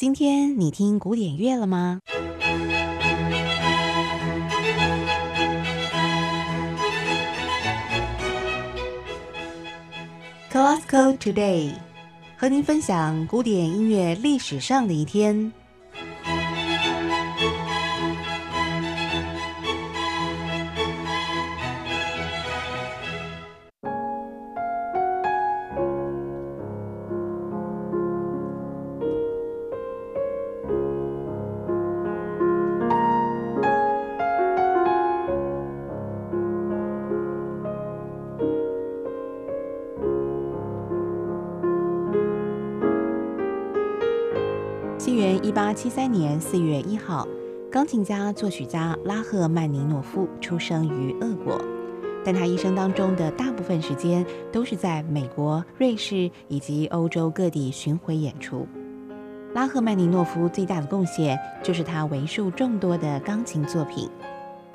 今天你听古典乐了吗？Classical Today 和您分享古典音乐历史上的一天。1873年4月1号，钢琴家、作曲家拉赫曼尼诺夫出生于俄国，但他一生当中的大部分时间都是在美国、瑞士以及欧洲各地巡回演出。拉赫曼尼诺夫最大的贡献就是他为数众多的钢琴作品。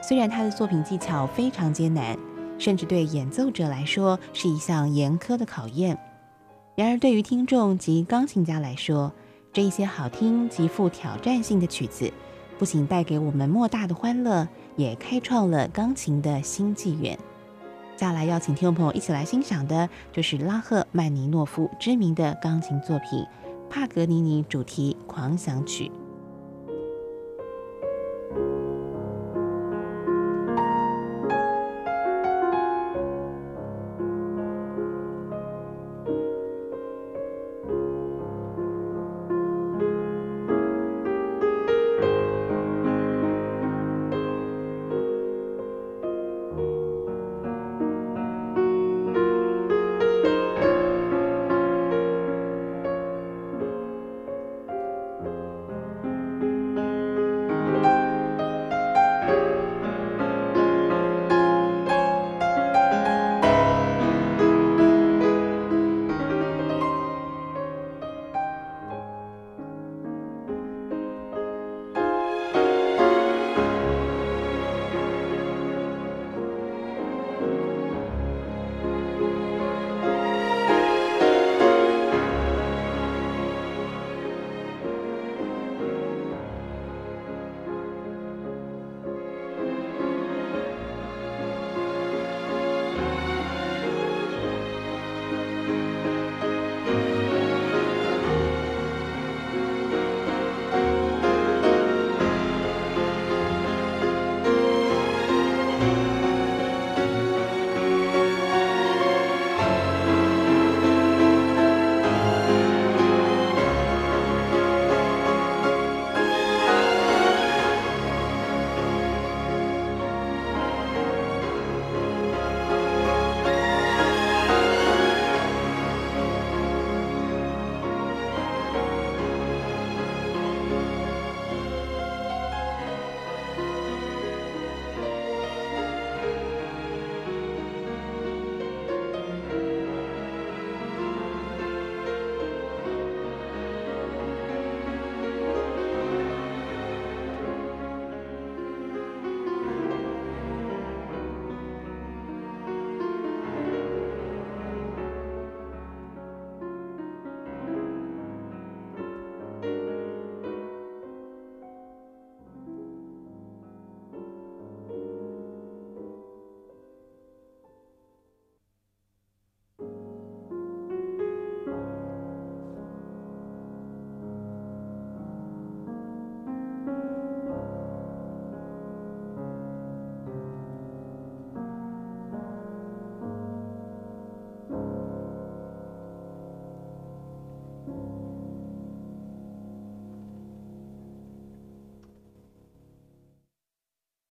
虽然他的作品技巧非常艰难，甚至对演奏者来说是一项严苛的考验，然而对于听众及钢琴家来说，这一些好听及富挑战性的曲子，不仅带给我们莫大的欢乐，也开创了钢琴的新纪元。接下来邀请听众朋友一起来欣赏的，就是拉赫曼尼诺夫知名的钢琴作品《帕格尼尼主题狂想曲》。